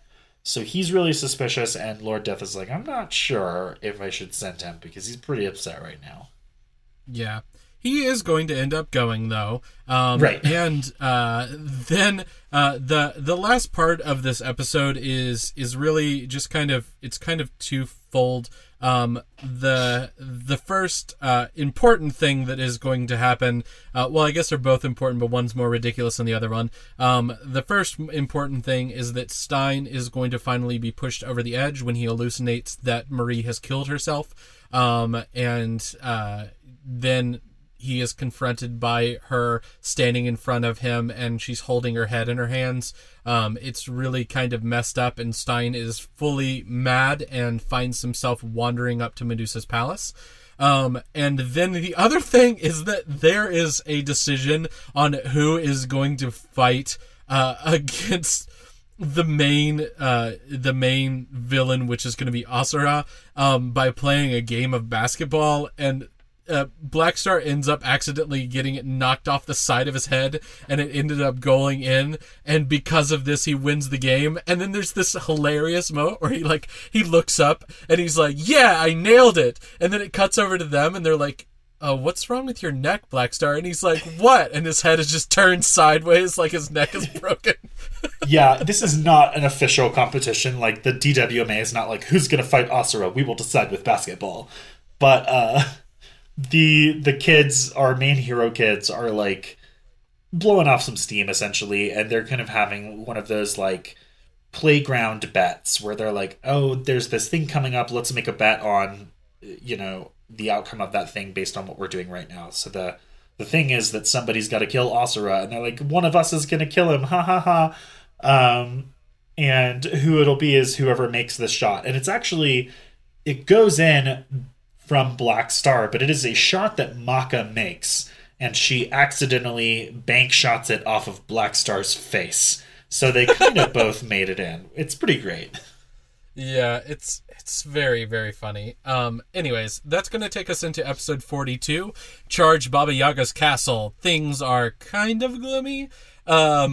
So he's really suspicious. And Lord Death is like, I'm not sure if I should send him, because he's pretty upset right now. Yeah. He is going to end up going, though. Um, right. And uh, then uh, the the last part of this episode is is really just kind of, it's kind of twofold. Um, the the first uh, important thing that is going to happen, uh, well, I guess they're both important, but one's more ridiculous than the other one. Um, the first important thing is that Stein is going to finally be pushed over the edge when he hallucinates that Marie has killed herself. Um, and uh, then... he is confronted by her standing in front of him, and she's holding her head in her hands. Um, it's really kind of messed up, and Stein is fully mad and finds himself wandering up to Medusa's palace. Um, and then the other thing is that there is a decision on who is going to fight uh, against the main uh, the main villain, which is going to be Asura, um, by playing a game of basketball, and Uh, Blackstar ends up accidentally getting it knocked off the side of his head, and it ended up going in, and because of this he wins the game. And then there's this hilarious moment where he like he looks up and he's like, yeah, I nailed it. And then it cuts over to them and they're like, oh, what's wrong with your neck, Blackstar? And he's like, what? And his head is just turned sideways like his neck is broken. Yeah, this is not an official competition. Like, the D W M A is not like, who's gonna fight Asura? We will decide with basketball. But uh The the kids, our main hero kids, are, like, blowing off some steam, essentially, and they're kind of having one of those, like, playground bets where they're like, oh, there's this thing coming up, let's make a bet on, you know, the outcome of that thing based on what we're doing right now. So the, the thing is that somebody's got to kill Asura, and they're like, one of us is going to kill him, ha ha ha. Um, and who it'll be is whoever makes the shot. And it's actually, it goes in... from Blackstar, but it is a shot that Maka makes, and she accidentally bank shots it off of Blackstar's face. So they kind of both made it in. It's pretty great. Yeah, it's it's very, very funny. Um, anyways, that's going to take us into episode forty-two, Charge Baba Yaga's Castle. Things are kind of gloomy. Um,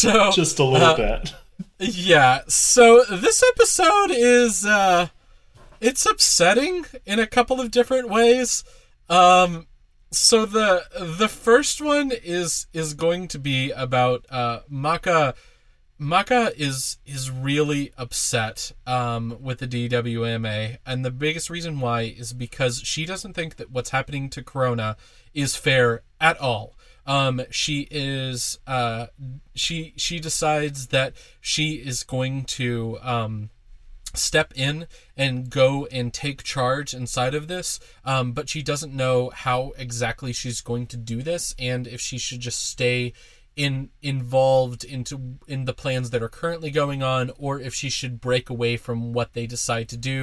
so just a little uh, bit. Yeah, so this episode is... Uh, It's upsetting in a couple of different ways. Um, so the the first one is is going to be about uh, Maka. Maka is is really upset um, with the D W M A, and the biggest reason why is because she doesn't think that what's happening to Krona is fair at all. Um, she is uh, she she decides that she is going to. Um, step in and go and take charge inside of this, um, but she doesn't know how exactly she's going to do this and if she should just stay in involved into in the plans that are currently going on, or if she should break away from what they decide to do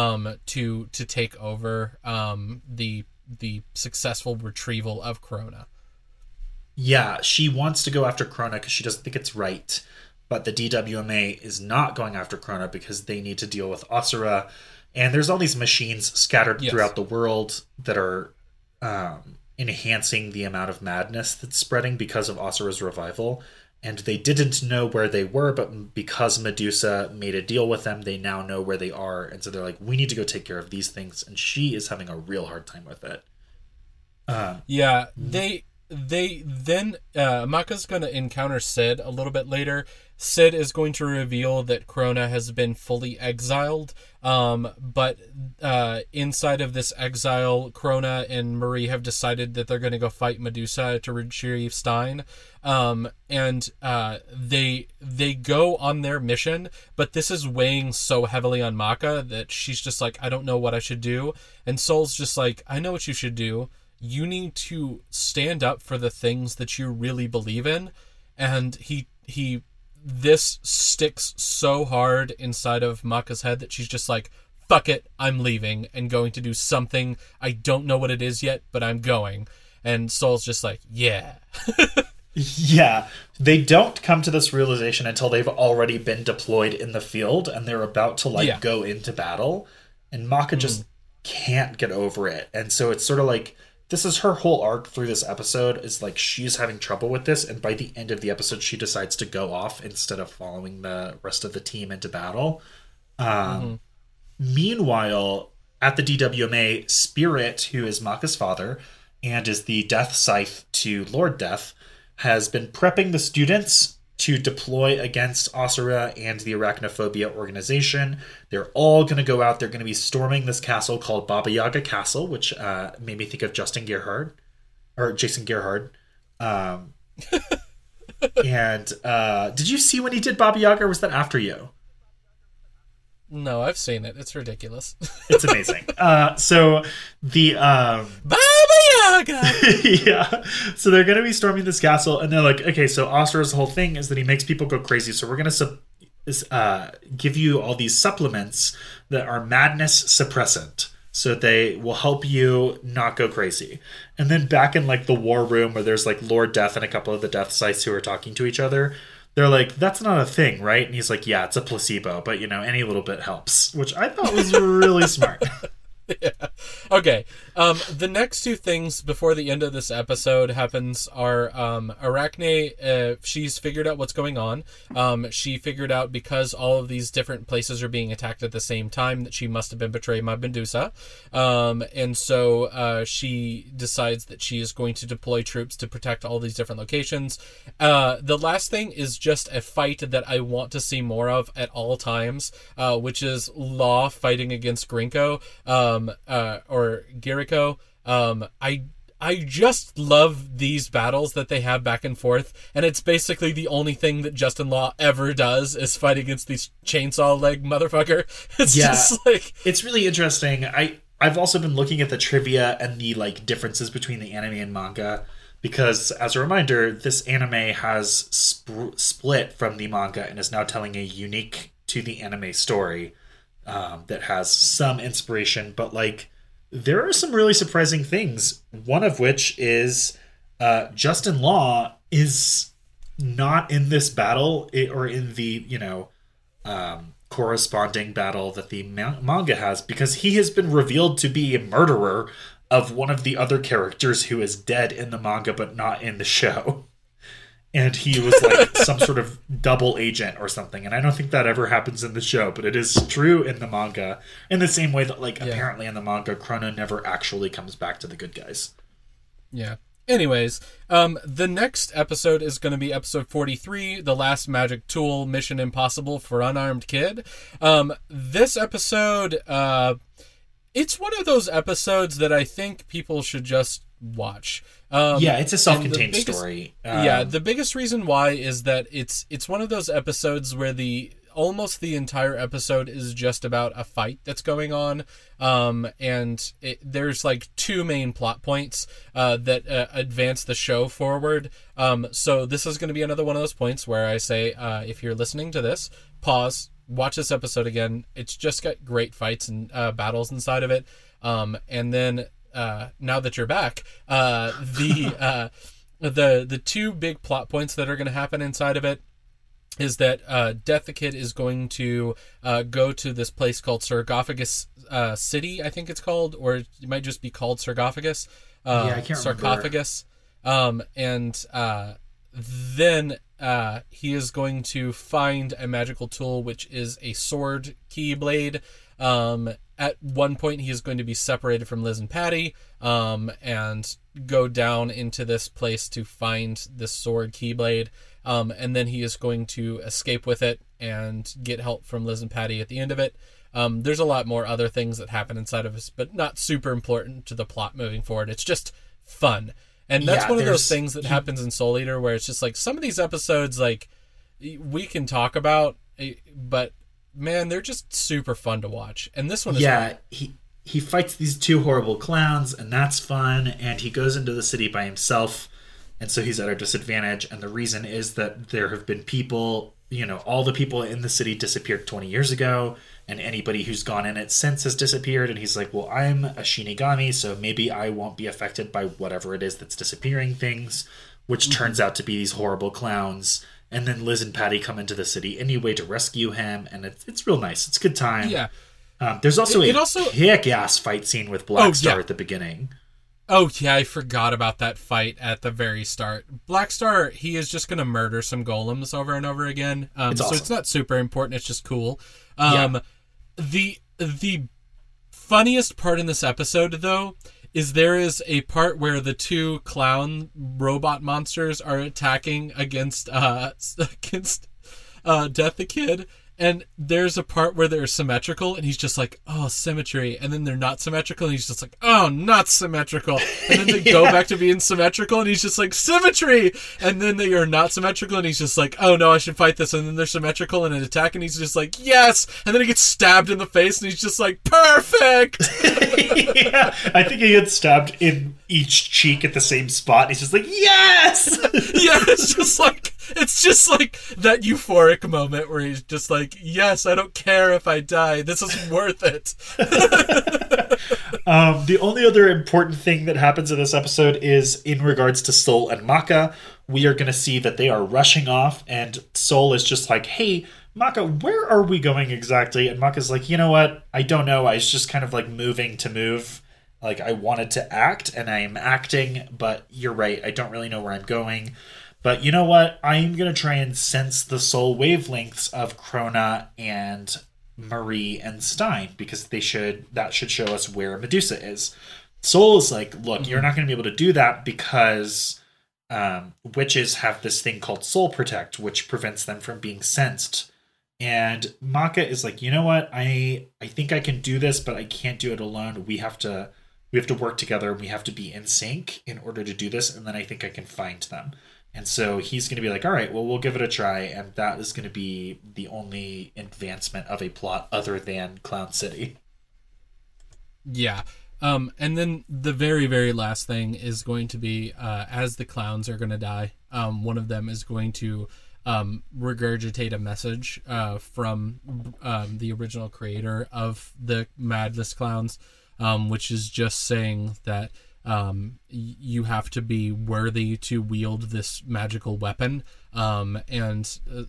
um, to to take over um, the the successful retrieval of Krona. Yeah, she wants to go after Krona because she doesn't think it's right. But the D W M A is not going after Krona because they need to deal with Asura. And there's all these machines scattered yes. throughout the world that are um, enhancing the amount of madness that's spreading because of Asura's revival. And they didn't know where they were, but because Medusa made a deal with them, they now know where they are. And so they're like, we need to go take care of these things. And she is having a real hard time with it. Uh, yeah, they... They then, uh, Maka's going to encounter Sid a little bit later. Sid is going to reveal that Krona has been fully exiled, um, but uh, inside of this exile, Krona and Marie have decided that they're going to go fight Medusa to retrieve Stein, um, and uh, they they go on their mission, but this is weighing so heavily on Maka that she's just like, I don't know what I should do, and Soul's just like, I know what you should do. You need to stand up for the things that you really believe in. And he, he, this sticks so hard inside of Maka's head that she's just like, fuck it, I'm leaving and going to do something. I don't know what it is yet, but I'm going. And Soul's just like, yeah. Yeah. They don't come to this realization until they've already been deployed in the field and they're about to like yeah. go into battle. And Maka mm. just can't get over it. And so it's sort of like, this is her whole arc through this episode is like she's having trouble with this. And by the end of the episode, she decides to go off instead of following the rest of the team into battle. Um, mm-hmm. Meanwhile, at the D W M A, Spirit, who is Maka's father, and is the death scythe to Lord Death, has been prepping the students to deploy against Asura and the Arachnophobia organization. They're all going to go out. They're going to be storming this castle called Baba Yaga Castle, which uh, made me think of Justin Gerhard, or Jason Gerhard. Um, and uh, did you see when he did Baba Yaga, or was that after you? No, I've seen it. It's ridiculous. It's amazing. Uh, so the um, Baba Yaga. Yeah. So they're going to be storming this castle, and they're like, okay. So Asura's whole thing is that he makes people go crazy. So we're going to su- uh, give you all these supplements that are madness suppressant, so that they will help you not go crazy. And then back in like the war room, where there's like Lord Death and a couple of the Death Scythes who are talking to each other, they're like, that's not a thing, right? And he's like, yeah, it's a placebo, but, you know, any little bit helps, which I thought was really smart. Yeah. Okay. Um, the next two things before the end of this episode happens are um, Arachne, uh, she's figured out what's going on. Um, she figured out, because all of these different places are being attacked at the same time, that she must have been betrayed by Medusa. Um, and so uh, she decides that she is going to deploy troops to protect all these different locations. Uh, the last thing is just a fight that I want to see more of at all times, uh, which is Law fighting against Grinko. Um, Um, uh, or Girico. Um, I I just love these battles that they have back and forth, and it's basically the only thing that Justin Law ever does is fight against these chainsaw leg motherfucker. It's yeah. just like it's really interesting. I I've also been looking at the trivia and the like differences between the anime and manga, because as a reminder, this anime has sp- split from the manga and is now telling a unique to the anime story. Um, that has some inspiration, but like there are some really surprising things. One of which is uh, Justin Law is not in this battle or in the, you know, um, corresponding battle that the ma- manga has, because he has been revealed to be a murderer of one of the other characters who is dead in the manga, but not in the show. And he was like some sort of double agent or something. And I don't think that ever happens in the show, but it is true in the manga. In the same way that, like, yeah. apparently in the manga, Krona never actually comes back to the good guys. Yeah. Anyways, um, the next episode is going to be episode forty-three, The Last Magic Tool, Mission Impossible for Unarmed Kid. Um, this episode, uh, it's one of those episodes that I think people should just watch. Um, yeah, it's a self-contained biggest, story. Um, yeah, the biggest reason why is that it's it's one of those episodes where the almost the entire episode is just about a fight that's going on, um, and it, there's like two main plot points uh, that uh, advance the show forward. Um, so this is going to be another one of those points where I say, uh, if you're listening to this, pause, watch this episode again. It's just got great fights and uh, battles inside of it, um, and then. Uh, now that you're back, uh, the uh, the the two big plot points that are going to happen inside of it is that uh, Death the Kid is going to uh, go to this place called Sarcophagus uh, City, I think it's called, or it might just be called Sarcophagus. Um, yeah, I can't Sarcophagus. Remember. Um, and uh, then uh, he is going to find a magical tool, which is a sword Keyblade. Um, at one point he is going to be separated from Liz and Patty, um, and go down into this place to find this sword Keyblade. Um, and then he is going to escape with it and get help from Liz and Patty at the end of it. Um, there's a lot more other things that happen inside of us, but not super important to the plot moving forward. It's just fun. And that's yeah, one of those things that happens in Soul Eater, where it's just like some of these episodes, like we can talk about, but man, they're just super fun to watch. And this one is Yeah, fun. he he fights these two horrible clowns, and that's fun. And he goes into the city by himself, and so he's at a disadvantage. And the reason is that there have been people, you know, all the people in the city disappeared twenty years ago, and anybody who's gone in it since has disappeared. And he's like, well, I'm a Shinigami, so maybe I won't be affected by whatever it is that's disappearing things, which mm-hmm. turns out to be these horrible clowns. And then Liz and Patty come into the city anyway to rescue him, and it's it's real nice. It's a good time. Yeah. Um, there's also it, it a also... kick-ass fight scene with Blackstar oh, yeah. at the beginning. Oh, yeah, I forgot about that fight at the very start. Blackstar, he is just going to murder some golems over and over again. Um, it's awesome. So it's not super important. It's just cool. Um, yeah. The The funniest part in this episode, though, is there is a part where the two clown robot monsters are attacking against uh, against uh, Death the Kid, and there's a part where they're symmetrical, and he's just like, oh, symmetry. And then they're not symmetrical, and he's just like, oh, not symmetrical. And then they yeah. go back to being symmetrical, and he's just like, symmetry! And then they are not symmetrical, and he's just like, oh, no, I should fight this. And then they're symmetrical in an attack, and he's just like, yes! And then he gets stabbed in the face, and he's just like, perfect! yeah, I think he gets stabbed in each cheek at the same spot, and he's just like, yes! yeah, it's just like, it's just like that euphoric moment where he's just like, yes, I don't care if I die. This is worth it. um, the only other important thing that happens in this episode is in regards to Soul and Maka. We are going to see that they are rushing off, and Soul is just like, hey, Maka, where are we going exactly? And Maka's like, you know what? I don't know. I was just kind of like moving to move. Like I wanted to act, and I am acting, but you're right. I don't really know where I'm going. But you know what? I'm going to try and sense the soul wavelengths of Krona and Marie and Stein, because they should that should show us where Medusa is. Soul is like, look, mm-hmm. you're not going to be able to do that because um, witches have this thing called Soul Protect, which prevents them from being sensed. And Maka is like, you know what? I I think I can do this, but I can't do it alone. We have to we have to work together. We have to be in sync in order to do this. And then I think I can find them. And so he's going to be like, all right, well, we'll give it a try. And that is going to be the only advancement of a plot other than Clown City. Yeah. Um, and then the very, very last thing is going to be, uh, as the clowns are going to die, um, one of them is going to um, regurgitate a message uh, from um, the original creator of the Madness Clowns, um, which is just saying that, Um, you have to be worthy to wield this magical weapon. Um, and uh,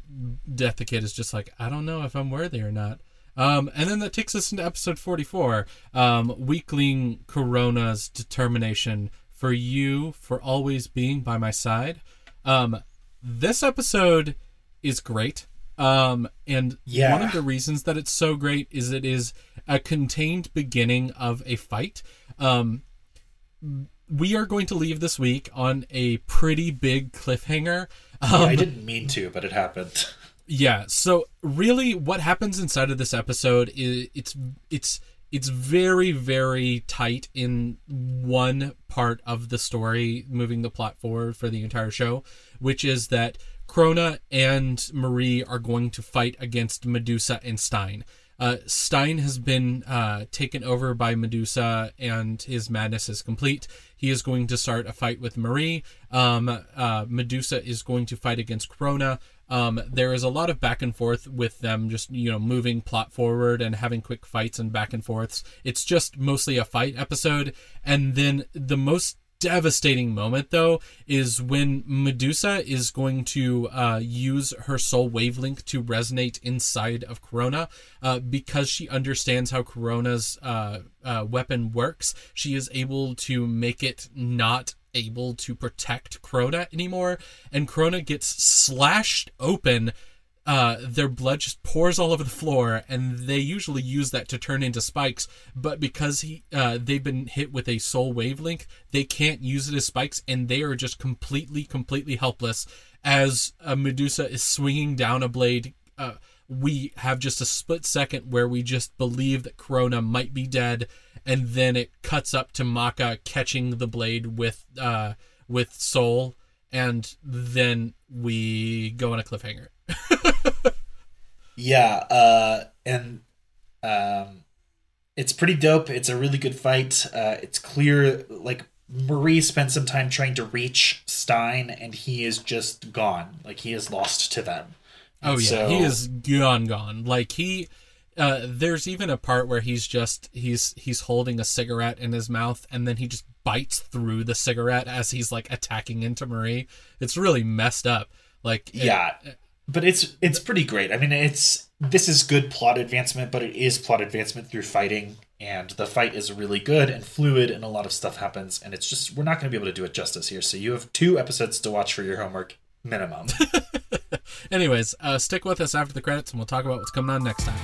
Death the Kid is just like, I don't know if I'm worthy or not. Um, and then that takes us into episode forty-four. Um, Weakling Corona's determination for you for always being by my side. Um, this episode is great. Um, and yeah. one of the reasons that it's so great is it is a contained beginning of a fight. Um, We are going to leave this week on a pretty big cliffhanger. Um, yeah, I didn't mean to, but it happened. Yeah. So really what happens inside of this episode is it's, it's, it's very, very tight in one part of the story, moving the plot forward for the entire show, which is that Krona and Marie are going to fight against Medusa and Stein. Uh, Stein has been uh, taken over by Medusa, and his madness is complete. He is going to start a fight with Marie. Um, uh, Medusa is going to fight against Krona. Um, there is a lot of back and forth with them, just, you know, moving plot forward and having quick fights and back and forths. It's just mostly a fight episode. And then the most devastating moment, though, is when Medusa is going to uh, use her soul wavelength to resonate inside of Krona, uh, because she understands how Krona's uh, uh, weapon works. She is able to make it not able to protect Krona anymore, and Krona gets slashed open. Uh, their blood just pours all over the floor, and they usually use that to turn into spikes. But because he, uh, they've been hit with a soul wavelength, they can't use it as spikes, and they are just completely, completely helpless. As uh, Medusa is swinging down a blade, uh, we have just a split second where we just believe that Krona might be dead, and then it cuts up to Maka catching the blade with uh, with Soul, and then we go on a cliffhanger. Yeah, uh, and um, it's pretty dope. It's a really good fight. Uh, it's clear, like, Marie spent some time trying to reach Stein, and he is just gone. Like, he is lost to them. And oh, yeah, so... he is gone, gone. Like, he... Uh, there's even a part where he's just he's he's holding a cigarette in his mouth, and then he just bites through the cigarette as he's, like, attacking into Marie. It's really messed up. Like, it, yeah. But it's it's pretty great. I mean, it's this is good plot advancement, but it is plot advancement through fighting, and the fight is really good and fluid, and a lot of stuff happens, and it's just, we're not going to be able to do it justice here, so you have two episodes to watch for your homework, minimum. Anyways, uh, stick with us after the credits, and we'll talk about what's coming on next time.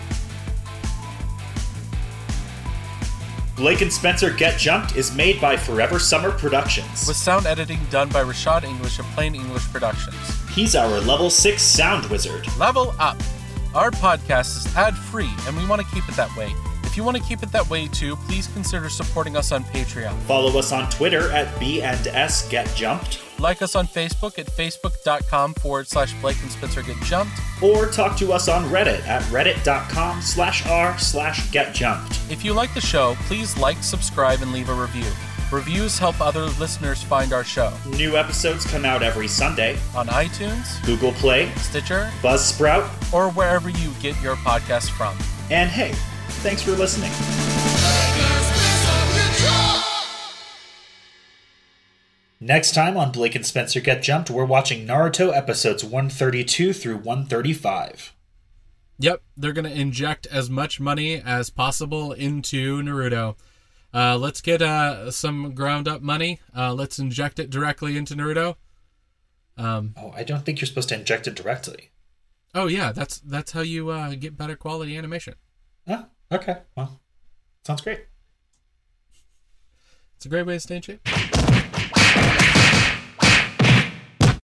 Blake and Spencer Get Jumped is made by Forever Summer Productions, with sound editing done by Rashad English of Plain English Productions. He's our level six sound wizard. Level up. Our podcast is ad-free, and we want to keep it that way. If you want to keep it that way too, please consider supporting us on Patreon. Follow us on Twitter at B and S Get Jumped. Like us on Facebook at facebook.com forward slash Blake and Spencer Get Jumped. Or talk to us on Reddit at reddit.com slash r slash Get Jumped. If you like the show, please like, subscribe, and leave a review. Reviews help other listeners find our show. New episodes come out every Sunday on iTunes, Google Play, Stitcher, Buzzsprout, or wherever you get your podcasts from. And hey, thanks for listening. Next time on Blake and Spencer Get Jumped, we're watching Naruto episodes one thirty-two through one thirty-five. Yep, they're going to inject as much money as possible into Naruto. Uh, let's get uh, some ground-up money. Uh, let's inject it directly into Naruto. Um, oh, I don't think you're supposed to inject it directly. Oh, yeah, that's that's how you uh, get better quality animation. Oh. Okay, well, sounds great. It's a great way to stay in shape.